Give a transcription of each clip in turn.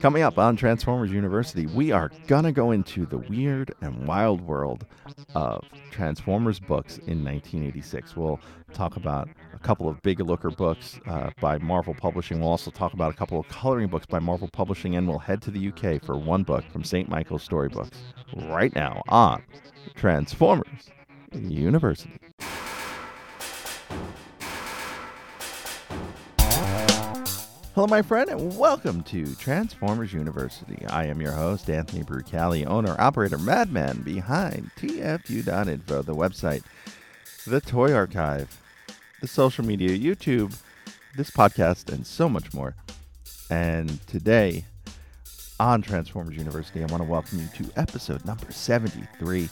Coming up on Transformers University, we are gonna go into the weird and wild world of Transformers books in 1986. We'll talk about a couple of big looker books by Marvel Publishing. We'll also talk about a couple of coloring books by Marvel Publishing, and we'll head to the UK for one book from St. Michael's Storybooks right now on Transformers University. Hello, my friend, and welcome to Transformers University. I am your host, Anthony Brucali, owner, operator, madman behind TFU.info, the website, the toy archive, the social media, YouTube, this podcast, and so much more. And today on Transformers University, I want to welcome you to episode number 73.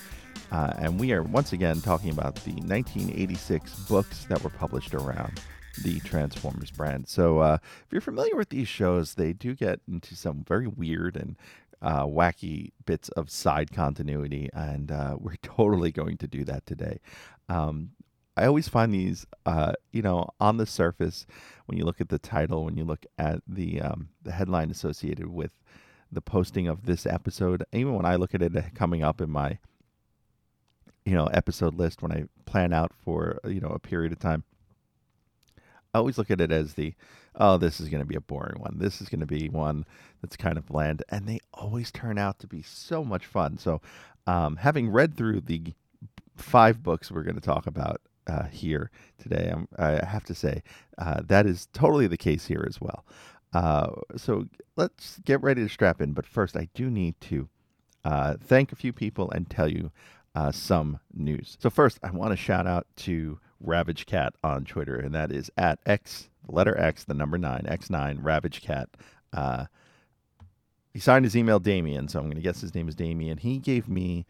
And we are once again talking about the 1986 books that were published around the Transformers brand. So if you're familiar with these shows, they do get into some very weird and wacky bits of side continuity, and we're totally going to do that today. I always find these, on the surface, when you look at the title, when you look at the headline associated with the posting of this episode, even when I look at it coming up in my, episode list, when I plan out for, a period of time, I always look at it as this is going to be a boring one. This is going to be one that's kind of bland. And they always turn out to be so much fun. So having read through the 5 books we're going to talk about here today, I have to say that is totally the case here as well. So let's get ready to strap in. But first, I do need to thank a few people and tell you some news. So first, I want to shout out to Ravage Cat on Twitter, and that is at X, the letter X, the number 9, X9, Ravage Cat. He signed his email Damien, so I'm going to guess his name is Damien. He gave me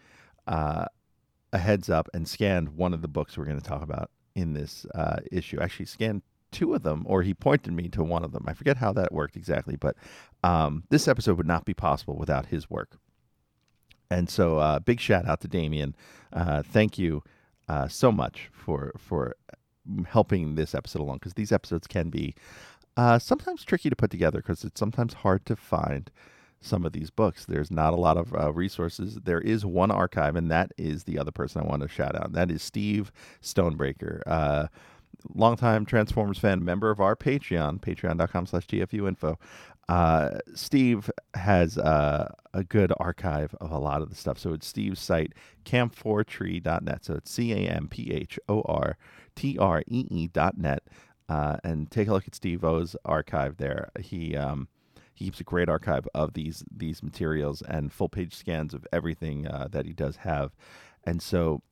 a heads up and scanned one of the books we're going to talk about in this issue. Actually, scanned 2 of them, or he pointed me to one of them. I forget how that worked exactly, but this episode would not be possible without his work. And so big shout out to Damien. Thank you so much for helping this episode along, because these episodes can be sometimes tricky to put together, because it's sometimes hard to find some of these books. There's not a lot of resources. There is one archive, and that is the other person I want to shout out. And that is Steve Stonebreaker, longtime Transformers fan, member of our Patreon, patreon.com/TFUinfo. Steve has a good archive of a lot of the stuff. So it's Steve's site, camphortree.net. So it's CAMPHORTREE.net. And take a look at Steve O's archive there. He keeps a great archive of these materials and full page scans of everything that he does have. And so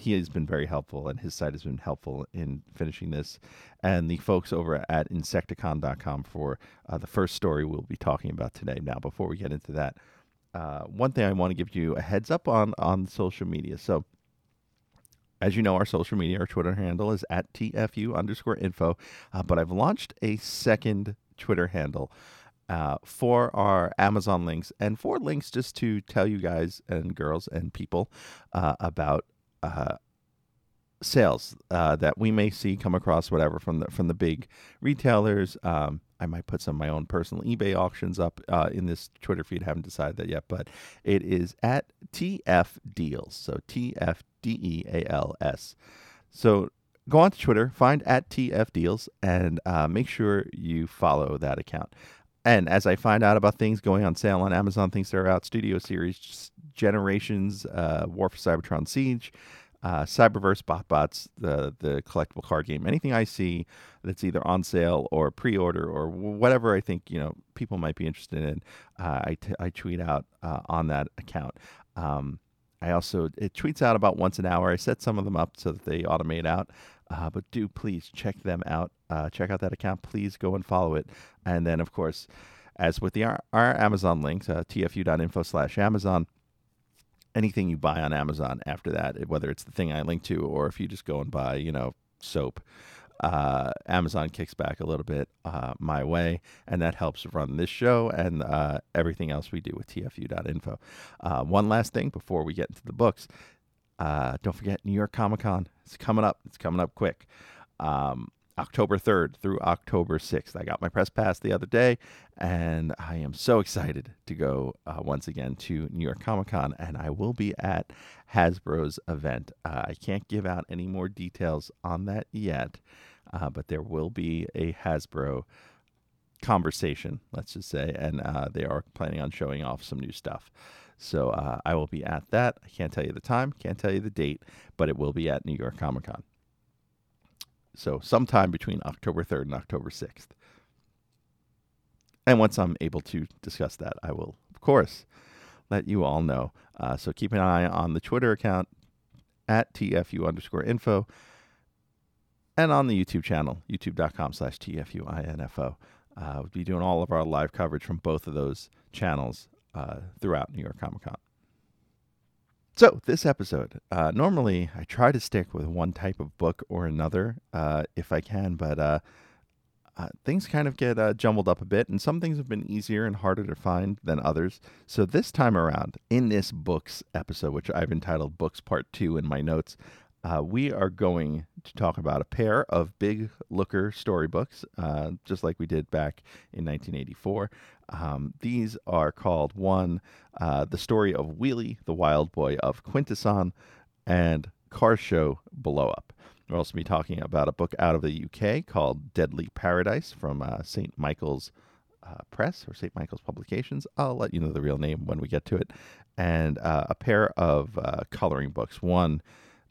he has been very helpful, and his site has been helpful in finishing this. And the folks over at Insecticon.com for the first story we'll be talking about today. Now, before we get into that, one thing I want to give you a heads up on social media. So, as you know, our social media, our Twitter handle is at TFU_info. But I've launched a second Twitter handle for our Amazon links and for links just to tell you guys and girls and people about sales that we may see come across, whatever, from the big retailers. I might put some of my own personal eBay auctions up in this Twitter feed. I haven't decided that yet, but it is at TF Deals. So TFDEALS. So go on to Twitter, find at TF Deals, and make sure you follow that account. And as I find out about things going on sale on Amazon, things that are out, Studio Series, Generations, War for Cybertron Siege, Cyberverse, BotBots, the collectible card game, anything I see that's either on sale or pre-order or whatever I think, people might be interested in, I tweet out on that account. I also, it tweets out about once an hour. I set some of them up so that they automate out. But do please check them out. Check out that account. Please go and follow it. And then, of course, as with our Amazon links, tfu.info/Amazon, anything you buy on Amazon after that, whether it's the thing I link to or if you just go and buy, soap, Amazon kicks back a little bit my way, and that helps run this show and everything else we do with tfu.info. One last thing before we get into the books. Don't forget, New York Comic Con. It's coming up. It's coming up quick. October 3rd through October 6th. I got my press pass the other day, and I am so excited to go once again to New York Comic Con, and I will be at Hasbro's event. I can't give out any more details on that yet, but there will be a Hasbro conversation, let's just say, and they are planning on showing off some new stuff. So I will be at that. I can't tell you the time, can't tell you the date, but it will be at New York Comic Con. So sometime between October 3rd and October 6th. And once I'm able to discuss that, I will, of course, let you all know. So keep an eye on the Twitter account at TFU_info and on the YouTube channel, youtube.com/TFUINFO. We'll be doing all of our live coverage from both of those channels throughout New York Comic Con. So this episode, normally I try to stick with one type of book or another if I can, but things kind of get jumbled up a bit, and some things have been easier and harder to find than others. So this time around, in this books episode, which I've entitled Books Part 2 in my notes, we are going to talk about a pair of Big Looker storybooks, just like we did back in 1984. These are called, one, The Story of Wheelie, the Wild Boy of Quintesson, and Car Show Blow Up. We'll also be talking about a book out of the UK called Deadly Paradise from St. Michael's Press or St. Michael's Publications. I'll let you know the real name when we get to it. And a pair of coloring books, one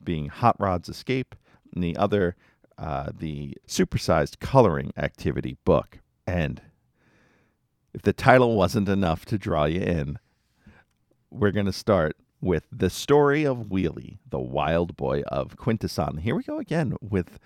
being Hot Rod's Escape, and the other, the Supersized Coloring Activity book. And if the title wasn't enough to draw you in, we're going to start with The Story of Wheelie, the Wild Boy of Quintesson. Here we go again with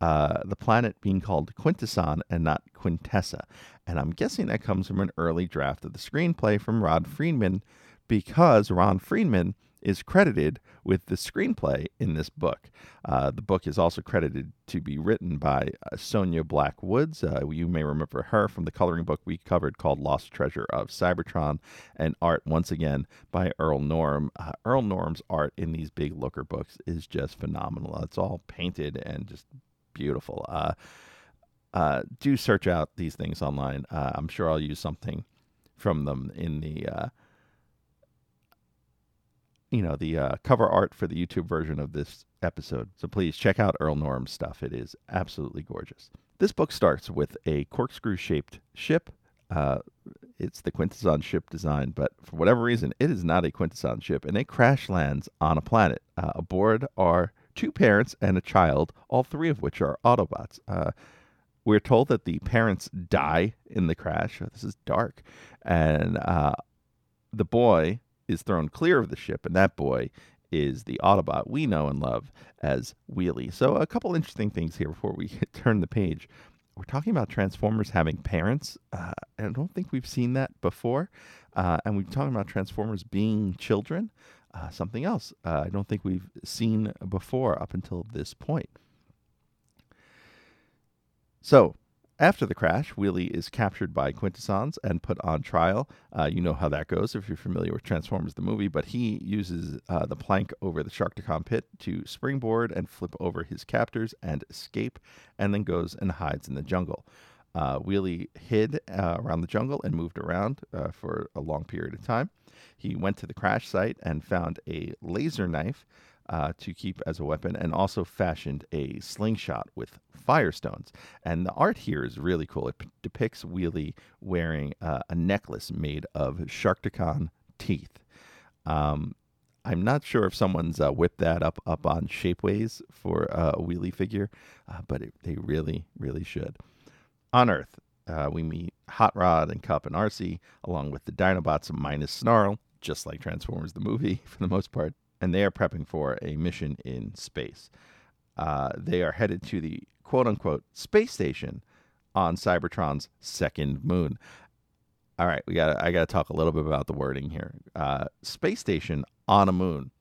the planet being called Quintesson and not Quintessa. And I'm guessing that comes from an early draft of the screenplay from Ron Friedman, because Ron Friedman is credited with the screenplay in this book. The book is also credited to be written by Sonia Blackwood. You may remember her from the coloring book we covered called Lost Treasure of Cybertron, and art once again by Earl Norem. Earl Norem's art in these Big Looker books is just phenomenal. It's all painted and just beautiful. Do search out these things online. I'm sure I'll use something from them in the cover art for the YouTube version of this episode. So please check out Earl Norem's stuff. It is absolutely gorgeous. This book starts with a corkscrew-shaped ship. It's the Quintesson ship design, but for whatever reason, it is not a Quintesson ship, and it crash lands on a planet. Aboard are two parents and a child, all three of which are Autobots. We're told that the parents die in the crash. This is dark. And the boy is thrown clear of the ship, and that boy is the Autobot we know and love as Wheelie. So a couple interesting things here before we turn the page. We're talking about Transformers having parents. I don't think we've seen that before. And we're talking about Transformers being children, something else I don't think we've seen before up until this point. So after the crash, Wheelie is captured by Quintessons and put on trial. You know how that goes if you're familiar with Transformers the movie, but he uses the plank over the Sharkticon pit to springboard and flip over his captors and escape, and then goes and hides in the jungle. Wheelie hid around the jungle and moved around for a long period of time. He went to the crash site and found a laser knife to keep as a weapon, and also fashioned a slingshot with firestones. And the art here is really cool. It depicts Wheelie wearing a necklace made of Sharkticon teeth. I'm not sure if someone's whipped that up on Shapeways for a Wheelie figure, but they really, really should. On Earth, we meet Hot Rod and Cup and RC, along with the Dinobots minus Snarl, just like Transformers the movie for the most part. And they are prepping for a mission in space. They are headed to the quote-unquote space station on Cybertron's second moon. All right, I gotta talk a little bit about the wording here. Space station on a moon.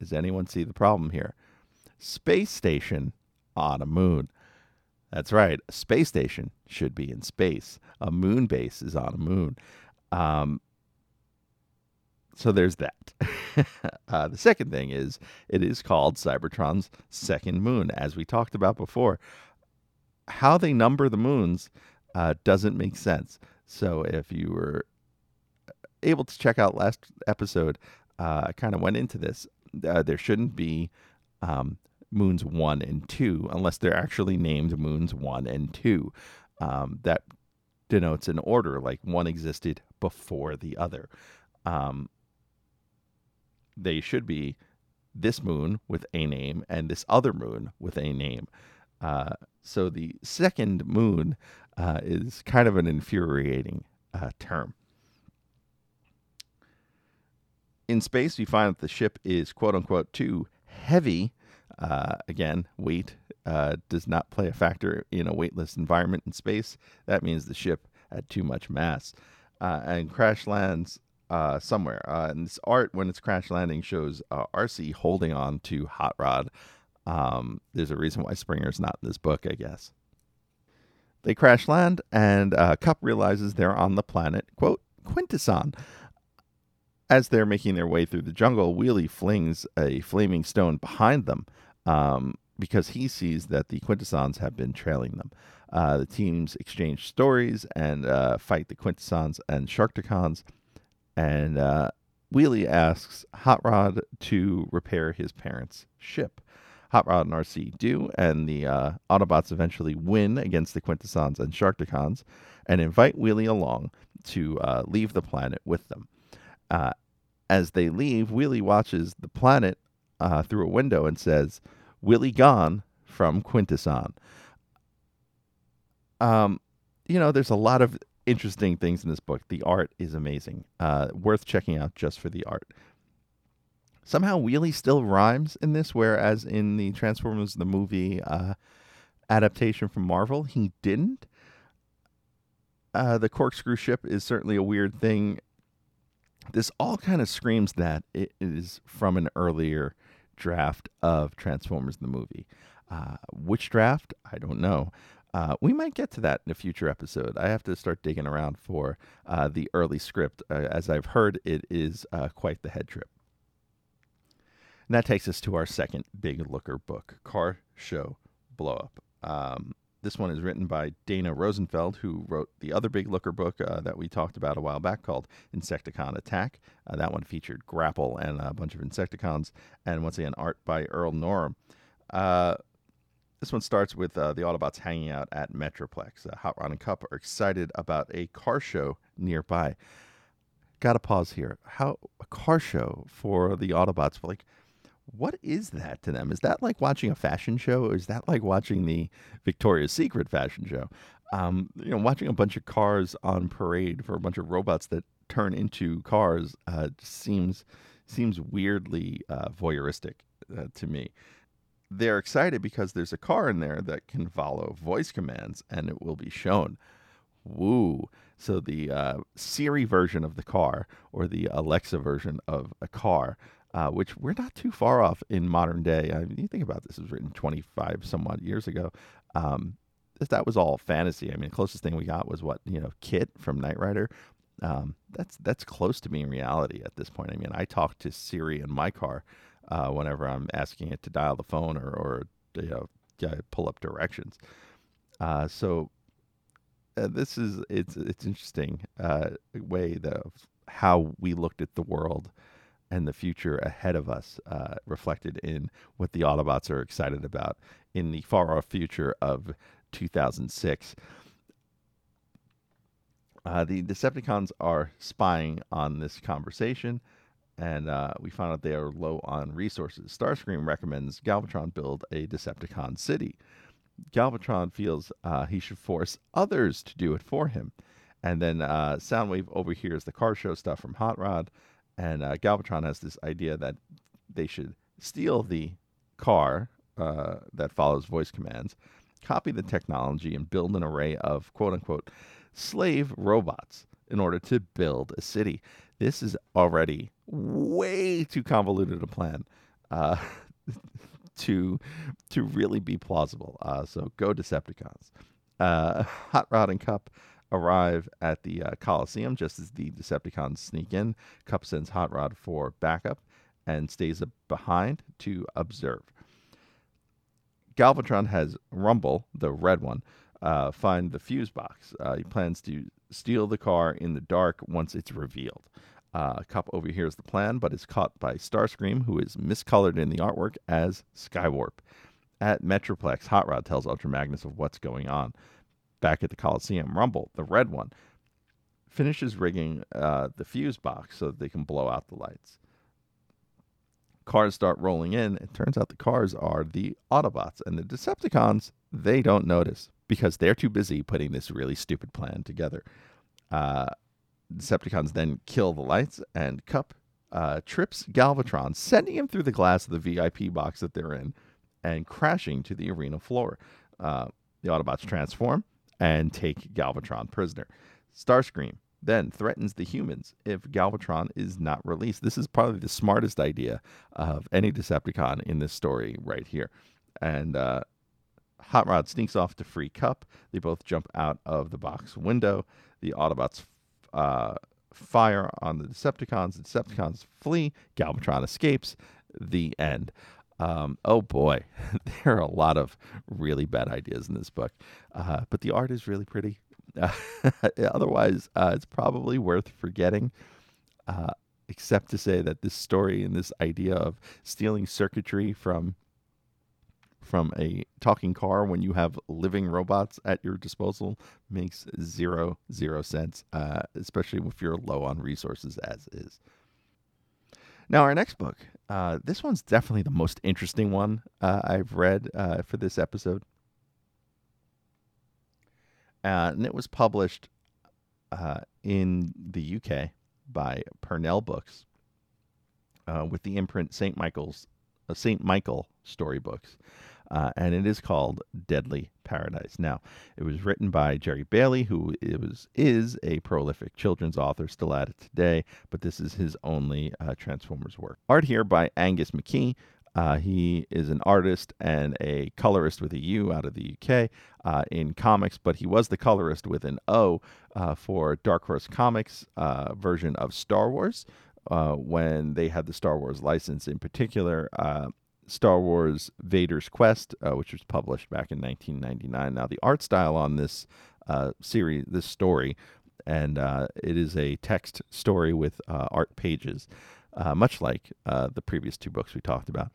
Does anyone see the problem here? Space station on a moon. That's right. A space station should be in space. A moon base is on a moon. So there's that. The second thing is, it is called Cybertron's second moon, as we talked about before. how they number the moons doesn't make sense. So if you were able to check out last episode, I kind of went into this. There shouldn't be moons 1 and 2 unless they're actually named moons 1 and 2. That denotes an order, like one existed before the other. They should be this moon with a name and this other moon with a name. So the second moon is kind of an infuriating term. In space, we find that the ship is, quote-unquote, too heavy. Again, weight does not play a factor in a weightless environment in space. That means the ship had too much mass and crash lands somewhere. And this art, when it's crash landing, shows RC holding on to Hot Rod. There's a reason why Springer's not in this book, I guess. They crash land, and Cup realizes they're on the planet, quote, Quintesson. As they're making their way through the jungle, Wheelie flings a flaming stone behind them because he sees that the Quintessons have been trailing them. The teams exchange stories and fight the Quintessons and Sharkticons. And Wheelie asks Hot Rod to repair his parents' ship. Hot Rod and RC do, and the Autobots eventually win against the Quintessons and Sharkticons and invite Wheelie along to leave the planet with them. As they leave, Wheelie watches the planet through a window and says, Willie gone from Quintesson. There's a lot of interesting things in this book. The art is amazing. Worth checking out just for the art. Somehow Wheelie still rhymes in this, whereas in the Transformers, the movie adaptation from Marvel, he didn't. The corkscrew ship is certainly a weird thing. This all kind of screams that it is from an earlier draft of Transformers the movie. Which draft? I don't know. We might get to that in a future episode. I have to start digging around for the early script. As I've heard, it is quite the head trip. And that takes us to our second Big Looker book, Car Show Blow-Up. This one is written by Dana Rosenfeld, who wrote the other Big Looker book that we talked about a while back called Insecticon Attack. That one featured Grapple and a bunch of Insecticons, and once again, art by Earl Norem. This one starts with the Autobots hanging out at Metroplex. Hot Rod and Cup are excited about a car show nearby. Gotta pause here. How a car show for the Autobots? Like, what is that to them? Is that like watching a fashion show? Or is that like watching the Victoria's Secret fashion show? Watching a bunch of cars on parade for a bunch of robots that turn into cars seems weirdly voyeuristic to me. They're excited because there's a car in there that can follow voice commands and it will be shown. Woo! So the Siri version of the car, or the Alexa version of a car, which we're not too far off in modern day. I mean, you think about this, it was written 25 some odd years ago. That was all fantasy. I mean, the closest thing we got was Kit from Knight Rider. That's close to being reality at this point. I mean, I talk to Siri in my car whenever I'm asking it to dial the phone or pull up directions. This is it's interesting way of how we looked at the world and the future ahead of us, reflected in what the Autobots are excited about in the far-off future of 2006. The Decepticons are spying on this conversation, and we found out they are low on resources. Starscream recommends Galvatron build a Decepticon city. Galvatron feels he should force others to do it for him. And then Soundwave overhears the car show stuff from Hot Rod, and Galvatron has this idea that they should steal the car that follows voice commands, copy the technology, and build an array of, quote-unquote, slave robots in order to build a city. This is already way too convoluted a plan to really be plausible. So go Decepticons. Hot Rod and Cup arrive at the Coliseum just as the Decepticons sneak in. Cup sends Hot Rod for backup and stays behind to observe. Galvatron has Rumble, the red one, find the fuse box. He plans to steal the car in the dark once it's revealed. Cop overhears the plan, but is caught by Starscream, who is miscolored in the artwork as Skywarp. At Metroplex, Hot Rod tells Ultra Magnus of what's going on. Back at the Coliseum, Rumble, the red one, finishes rigging the fuse box so that they can blow out the lights. Cars start rolling in. It turns out the cars are the Autobots, and the Decepticons, they don't notice because they're too busy putting this really stupid plan together. Decepticons then kill the lights, and Cup trips Galvatron, sending him through the glass of the VIP box that they're in and crashing to the arena floor. The Autobots transform and take Galvatron prisoner. Starscream then threatens the humans if Galvatron is not released. This is probably the smartest idea of any Decepticon in this story right here. And Hot Rod sneaks off to free Cup. They both jump out of the box window. The Autobots fire on the Decepticons. The Decepticons flee. Galvatron escapes. The end. Oh boy, there are a lot of really bad ideas in this book. But the art is really pretty. Otherwise, it's probably worth forgetting, except to say that this story and this idea of stealing circuitry from a talking car when you have living robots at your disposal makes zero sense, especially if you're low on resources as is. Now, our next book, this one's definitely the most interesting one I've read for this episode. And it was published in the UK by Purnell Books with the imprint St. Michael's Storybooks. And it is called Deadly Paradise. Now, it was written by Jerry Bailey, who is a prolific children's author, still at it today, but this is his only Transformers work. Art here by Angus McKie. He is an artist and a colorist with a U out of the UK in comics, but he was the colorist with an O for Dark Horse Comics version of Star Wars when they had the Star Wars license, in particular Star Wars Vader's Quest, which was published back in 1999. Now, the art style on this series, this story, and it is a text story with art pages. Much like the previous two books we talked about.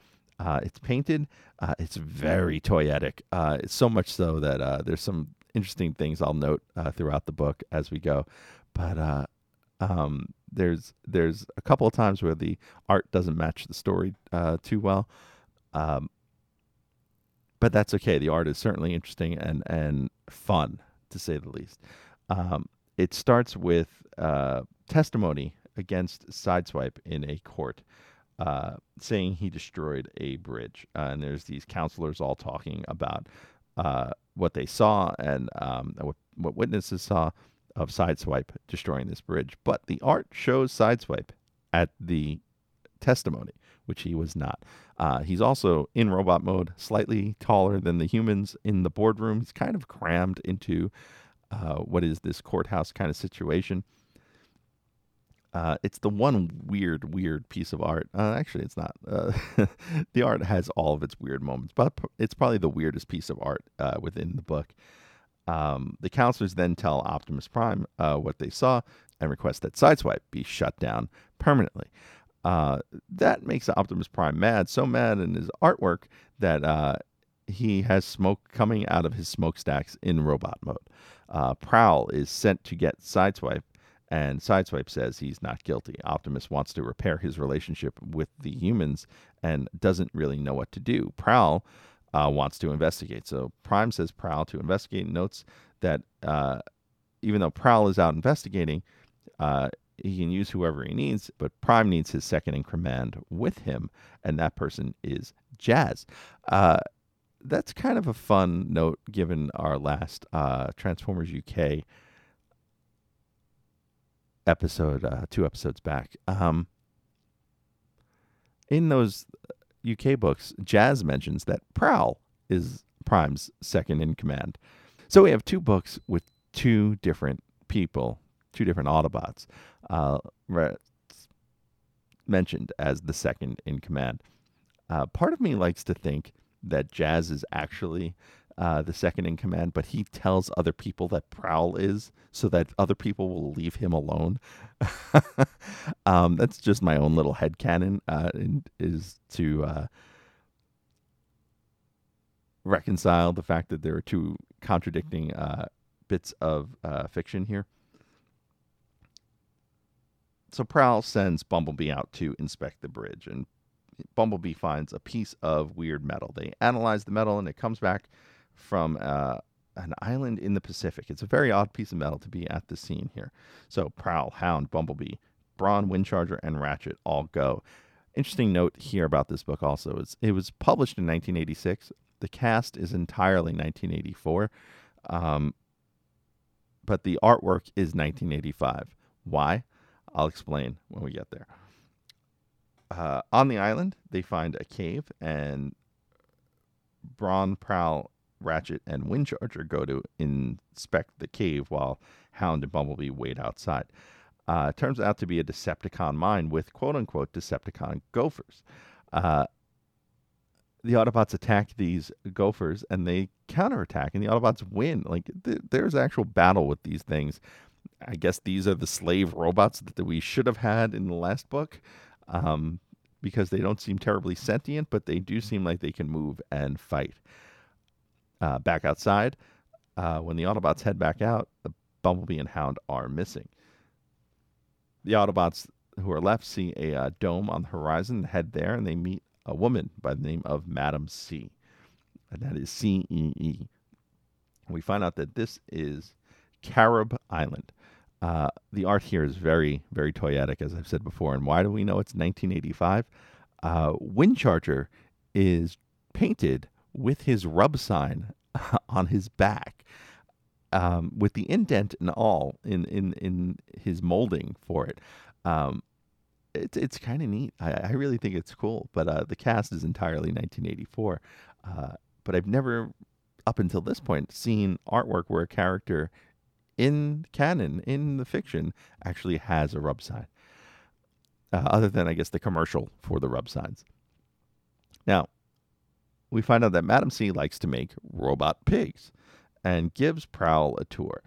It's painted. It's very toyetic. It's so much so that there's some interesting things I'll note throughout the book as we go. But there's a couple of times where the art doesn't match the story too well. But that's okay. The art is certainly interesting and fun, to say the least. It starts with testimony against Sideswipe in a court, saying he destroyed a bridge. And there's these counselors all talking about what they saw and what witnesses saw of Sideswipe destroying this bridge. But the art shows Sideswipe at the testimony, which he was not. He's also in robot mode, slightly taller than the humans in the boardroom. He's kind of crammed into what is this courthouse kind of situation. It's the one weird piece of art. Actually, it's not. The art has all of its weird moments, but it's probably the weirdest piece of art within the book. The counselors then tell Optimus Prime what they saw and request that Sideswipe be shut down permanently. That makes Optimus Prime mad, so mad in his artwork that he has smoke coming out of his smokestacks in robot mode. Prowl is sent to get Sideswipe, and Sideswipe says he's not guilty. Optimus wants to repair his relationship with the humans and doesn't really know what to do. Prowl wants to investigate. So Prime says Prowl to investigate and notes that even though Prowl is out investigating, he can use whoever he needs, but Prime needs his second in command with him, and that person is Jazz. That's kind of a fun note given our last Transformers UK episode, two episodes back. In those UK books, Jazz mentions that Prowl is Prime's second in command. So we have two books with two different people, two different Autobots, mentioned as the second in command. Part of me likes to think that Jazz is actually the second in command, but he tells other people that Prowl is, so that other people will leave him alone. That's just my own little headcanon, is to reconcile the fact that there are two contradicting bits of fiction here. So Prowl sends Bumblebee out to inspect the bridge, and Bumblebee finds a piece of weird metal. They analyze the metal, and it comes back from an island in the Pacific. It's a very odd piece of metal to be at the scene here. So Prowl, Hound, Bumblebee, Brawn, Windcharger, and Ratchet all go. Interesting note here about this book also is it was published in 1986. The cast is entirely 1984, but the artwork is 1985. Why? I'll explain when we get there. On the island, they find a cave, and Brawn, Prowl, Ratchet, and Windcharger go to inspect the cave while Hound and Bumblebee wait outside. Turns out to be a Decepticon mine with quote-unquote Decepticon gophers. The Autobots attack these gophers, and they counterattack, and the Autobots win. Like, there's actual battle with these things. I guess these are the slave robots that we should have had in the last book, because they don't seem terribly sentient, but they do seem like they can move and fight. Back outside, when the Autobots head back out, the Bumblebee and Hound are missing. The Autobots who are left see a dome on the horizon, head there, and they meet a woman by the name of Madam C. And that is C-E-E. We find out that this is Carib Island. The art here is very, very toyetic, as I've said before. And why do we know it's 1985? Windcharger is painted with his rub sign on his back, with the indent and all in his molding for it. It's kind of neat. I really think it's cool, but the cast is entirely 1984. But I've never, up until this point, seen artwork where a character in canon, in the fiction, actually has a rub sign, other than, I guess, the commercial for the rub signs. Now, we find out that Madam C likes to make robot pigs and gives Prowl a tour.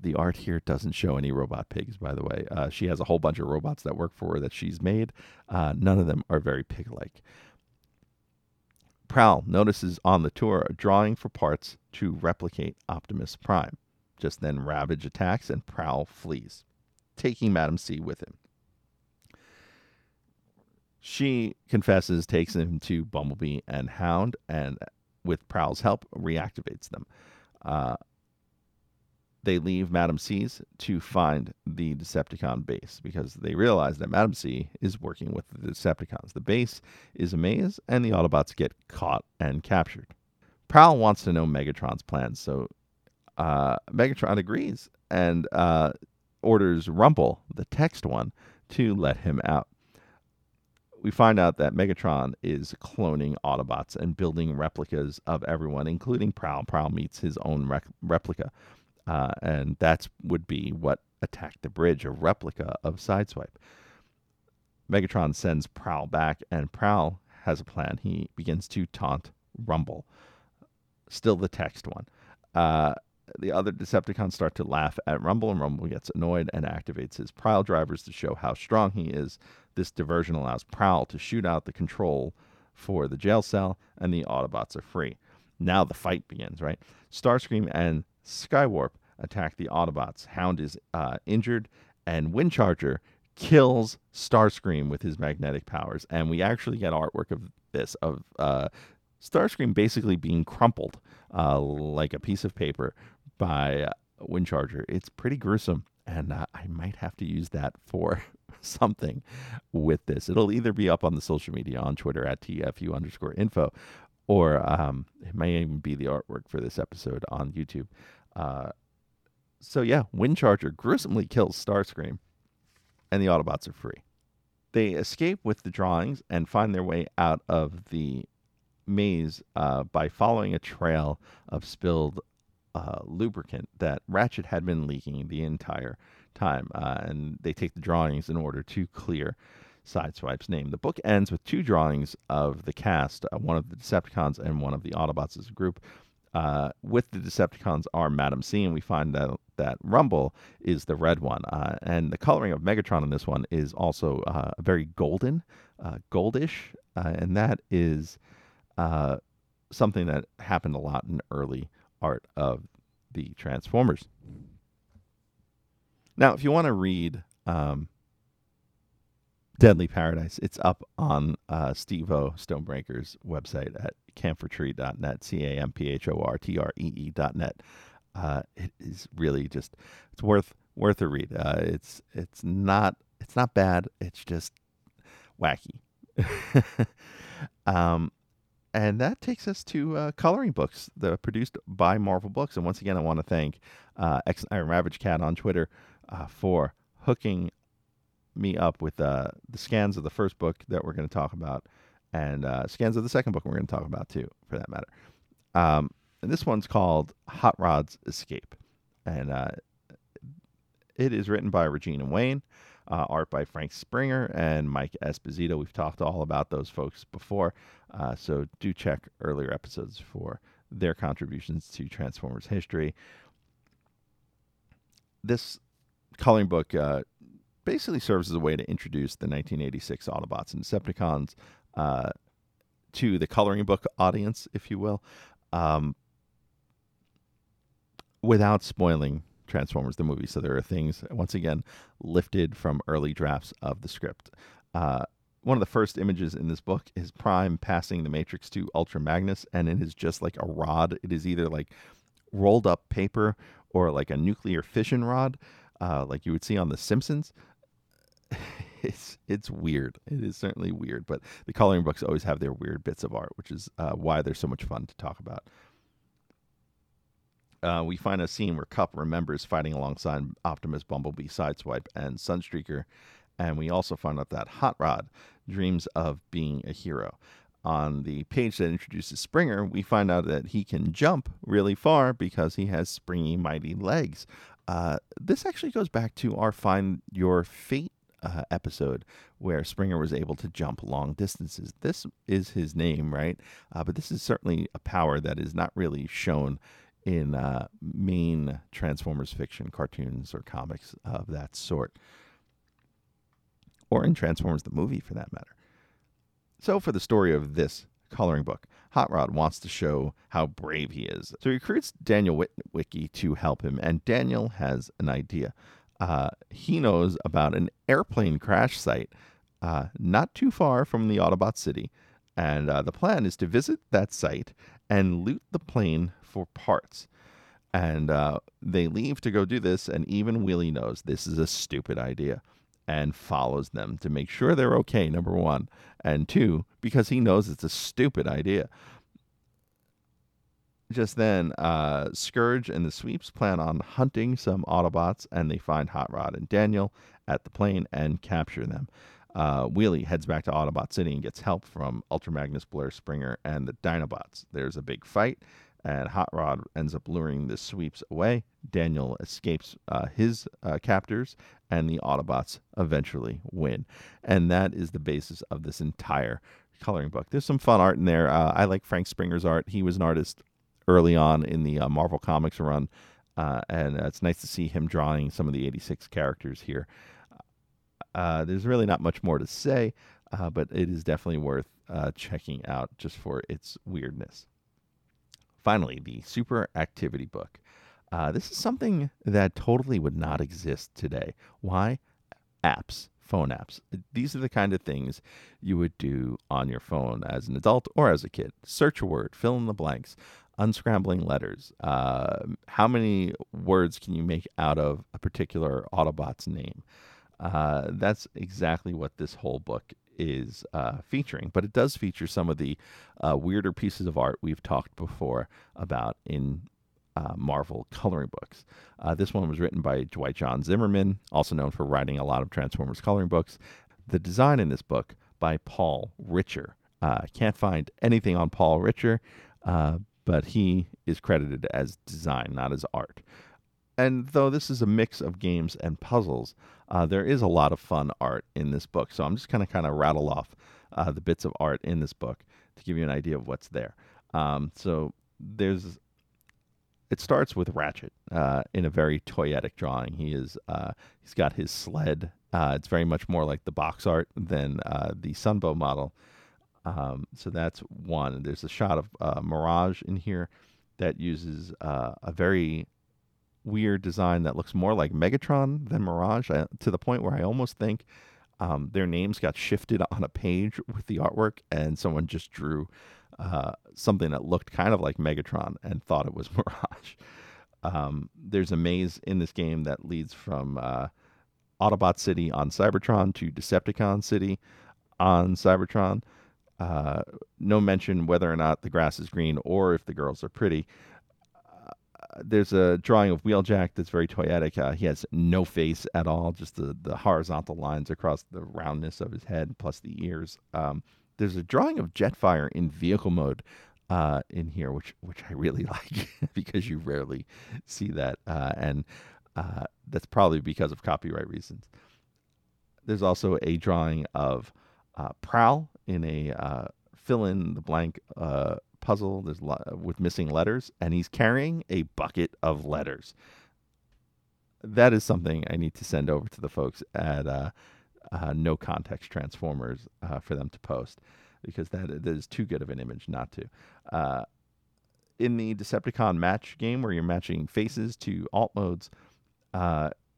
The art here doesn't show any robot pigs, by the way. She has a whole bunch of robots that work for her that she's made. None of them are very pig-like. Prowl notices on the tour a drawing for parts to replicate Optimus Prime. Just then, Ravage attacks and Prowl flees, taking Madam C with him. She confesses, takes him to Bumblebee and Hound, and with Prowl's help, reactivates them. They leave Madam C's to find the Decepticon base, because they realize that Madam C is working with the Decepticons. The base is a maze, and the Autobots get caught and captured. Prowl wants to know Megatron's plans, so Megatron agrees and orders Rumble, the text one, to let him out. We find out that Megatron is cloning Autobots and building replicas of everyone, including Prowl. Prowl meets his own replica, and that would be what attacked the bridge, a replica of Sideswipe. Megatron sends Prowl back, and Prowl has a plan. He begins to taunt Rumble, still the text one. The other Decepticons start to laugh at Rumble, and Rumble gets annoyed and activates his Prowl drivers to show how strong he is. This diversion allows Prowl to shoot out the control for the jail cell, and the Autobots are free. Now the fight begins, right? Starscream and Skywarp attack the Autobots. Hound is injured, and Windcharger kills Starscream with his magnetic powers. And we actually get artwork of this, of Starscream basically being crumpled like a piece of paper by Windcharger. It's pretty gruesome, and I might have to use that for something with this. It'll either be up on the social media on Twitter at TFU_info, or it may even be the artwork for this episode on YouTube. So yeah, Windcharger gruesomely kills Starscream, and the Autobots are free. They escape with the drawings and find their way out of the maze by following a trail of spilled lubricant that Ratchet had been leaking the entire time, and they take the drawings in order to clear Sideswipe's name. The book ends with two drawings of the cast, one of the Decepticons and one of the Autobots as a group. With the Decepticons are Madam C, and we find that Rumble is the red one. And the coloring of Megatron in this one is also very golden, goldish, and that is something that happened a lot in early art of the Transformers. Now, if you want to read Deadly Paradise, it's up on Steve-O Stonebreaker's website at camphortree.net, camphortree.net. It is really just, it's worth a read. It's not bad. It's just wacky. And that takes us to coloring books that are produced by Marvel Books. And once again, I want to thank X Iron Ravage Cat on Twitter for hooking me up with the scans of the first book that we're going to talk about, and scans of the second book we're going to talk about too, for that matter. And this one's called Hot Rod's Escape, and it is written by Regina Wayne, art by Frank Springer and Mike Esposito. We've talked all about those folks before, so do check earlier episodes for their contributions to Transformers history. This coloring book basically serves as a way to introduce the 1986 Autobots and Decepticons to the coloring book audience, if you will, without spoiling Transformers the movie. So there are things, once again, lifted from early drafts of the script. One of the first images in this book is Prime passing the Matrix to Ultra Magnus, and it is just like a rod. It is either like rolled up paper or like a nuclear fission rod, like you would see on The Simpsons. It's weird. It is certainly weird, but the coloring books always have their weird bits of art, which is why they're so much fun to talk about. We find a scene where Cup remembers fighting alongside Optimus, Bumblebee, Sideswipe, and Sunstreaker, and we also find out that Hot Rod dreams of being a hero. On the page that introduces Springer, we find out that he can jump really far because he has springy, mighty legs. This actually goes back to our Find Your Fate episode where Springer was able to jump long distances. This is his name, right? But this is certainly a power that is not really shown in main Transformers fiction, cartoons, or comics of that sort, or in Transformers the movie, for that matter. So for the story of this coloring book, Hot Rod wants to show how brave he is. So he recruits Daniel Witwicky to help him, and Daniel has an idea. He knows about an airplane crash site not too far from the Autobot City, and the plan is to visit that site and loot the plane for parts. And they leave to go do this, and even Willie knows this is a stupid idea and follows them to make sure they're okay, number one, and two, because he knows it's a stupid idea. Just then, Scourge and the Sweeps plan on hunting some Autobots, and they find Hot Rod and Daniel at the plane and capture them. Wheelie heads back to Autobot City and gets help from Ultra Magnus, Blur, Springer, and the Dinobots. There's a big fight, and Hot Rod ends up luring the Sweeps away. Daniel escapes his captors, and the Autobots eventually win. And that is the basis of this entire coloring book. There's some fun art in there. I like Frank Springer's art. He was an artist early on in the Marvel Comics run, and it's nice to see him drawing some of the 86 characters here. There's really not much more to say, but it is definitely worth checking out just for its weirdness. Finally, the Super Activity book. This is something that totally would not exist today. Why? Apps, phone apps. These are the kind of things you would do on your phone as an adult or as a kid. Search a word, fill in the blanks, unscrambling letters. How many words can you make out of a particular Autobot's name? That's exactly what this whole book is featuring, but it does feature some of the weirder pieces of art we've talked before about in Marvel coloring books. This one was written by Dwight John Zimmerman, also known for writing a lot of Transformers coloring books. The design in this book by Paul Richter. Can't find anything on Paul Richter, but he is credited as design, not as art. And though this is a mix of games and puzzles, there is a lot of fun art in this book. So I'm just going to kind of rattle off the bits of art in this book to give you an idea of what's there. It starts with Ratchet in a very toyetic drawing. He's got his sled. It's very much more like the box art than the Sunbow model. So that's one. There's a shot of Mirage in here that uses a very weird design that looks more like Megatron than Mirage, to the point where I almost think their names got shifted on a page with the artwork, and someone just drew something that looked kind of like Megatron and thought it was Mirage. There's a maze in this game that leads from Autobot City on Cybertron to Decepticon City on Cybertron. No mention whether or not the grass is green or if the girls are pretty. There's a drawing of Wheeljack that's very toyetic. He has no face at all, just the horizontal lines across the roundness of his head plus the ears. There's a drawing of Jetfire in vehicle mode in here, which I really like because you rarely see that. And that's probably because of copyright reasons. There's also a drawing of Prowl in a fill-in-the-blank puzzle with missing letters, and he's carrying a bucket of letters. That is something I need to send over to the folks at No Context Transformers for them to post, because that is too good of an image not to. In the Decepticon match game, where you're matching faces to alt modes,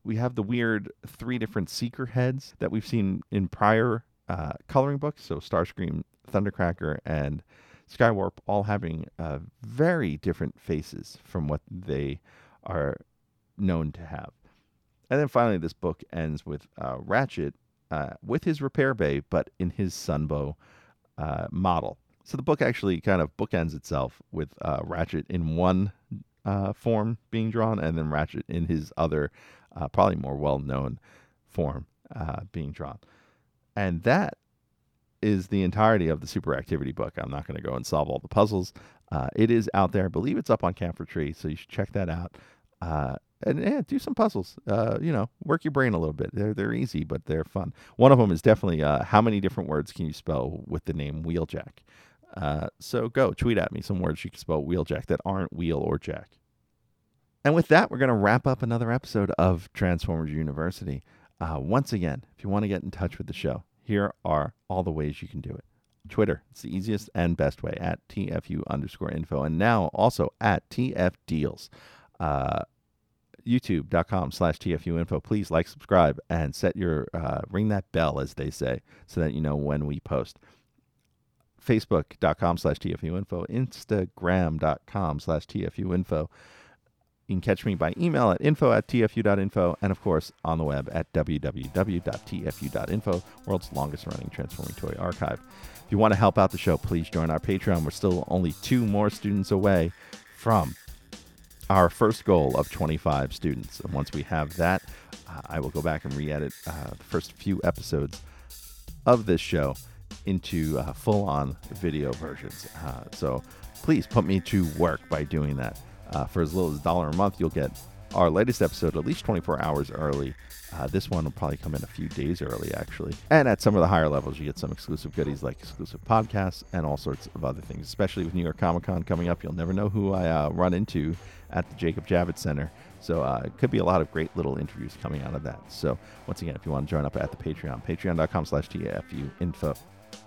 we have the weird 3 different Seeker heads that we've seen in prior coloring books, so Starscream, Thundercracker, and Skywarp, all having very different faces from what they are known to have. And then finally, this book ends with Ratchet with his repair bay, but in his Sunbow model. So the book actually kind of bookends itself with Ratchet in one form being drawn, and then Ratchet in his other, probably more well-known form being drawn. And that is the entirety of the Super Activity book. I'm not going to go and solve all the puzzles. It is out there. I believe it's up on Camphor Tree, so you should check that out. And do some puzzles. Work your brain a little bit. They're easy, but they're fun. One of them is definitely how many different words can you spell with the name Wheeljack? So go tweet at me some words you can spell Wheeljack that aren't wheel or jack. And with that, we're going to wrap up another episode of Transformers University. Once again, if you want to get in touch with the show, here are all the ways you can do it. Twitter, it's the easiest and best way, at @TFU_info, and now also at @TFDeals. YouTube.com/TFUinfo. Please like, subscribe, and set your ring that bell, as they say, so that you know when we post. Facebook.com/TFUinfo. Instagram.com/TFUinfo. You can catch me by email at info@tfu.info, and of course on the web at www.tfu.info, world's longest running Transforming Toy Archive. If you want to help out the show, please join our Patreon. We're still only 2 more students away from our first goal of 25 students. And once we have that, I will go back and re-edit the first few episodes of this show into full-on video versions. So please put me to work by doing that. For as little as $1 a month, you'll get our latest episode at least 24 hours early. This one will probably come in a few days early, actually. And at some of the higher levels, you get some exclusive goodies like exclusive podcasts and all sorts of other things, especially with New York Comic Con coming up. You'll never know who I run into at the Jacob Javits Center. So it could be a lot of great little interviews coming out of that. So once again, if you want to join up at the Patreon, patreon.com/TFUinfo.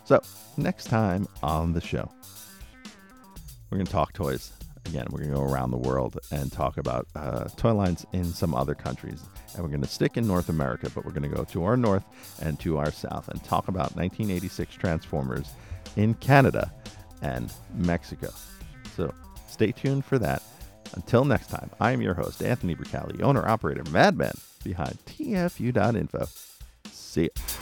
So next time on the show, we're going to talk toys. Again, we're going to go around the world and talk about toy lines in some other countries. And we're going to stick in North America, but we're going to go to our north and to our south and talk about 1986 Transformers in Canada and Mexico. So stay tuned for that. Until next time, I am your host, Anthony Brucali, owner-operator, madman behind TFU.info. See ya.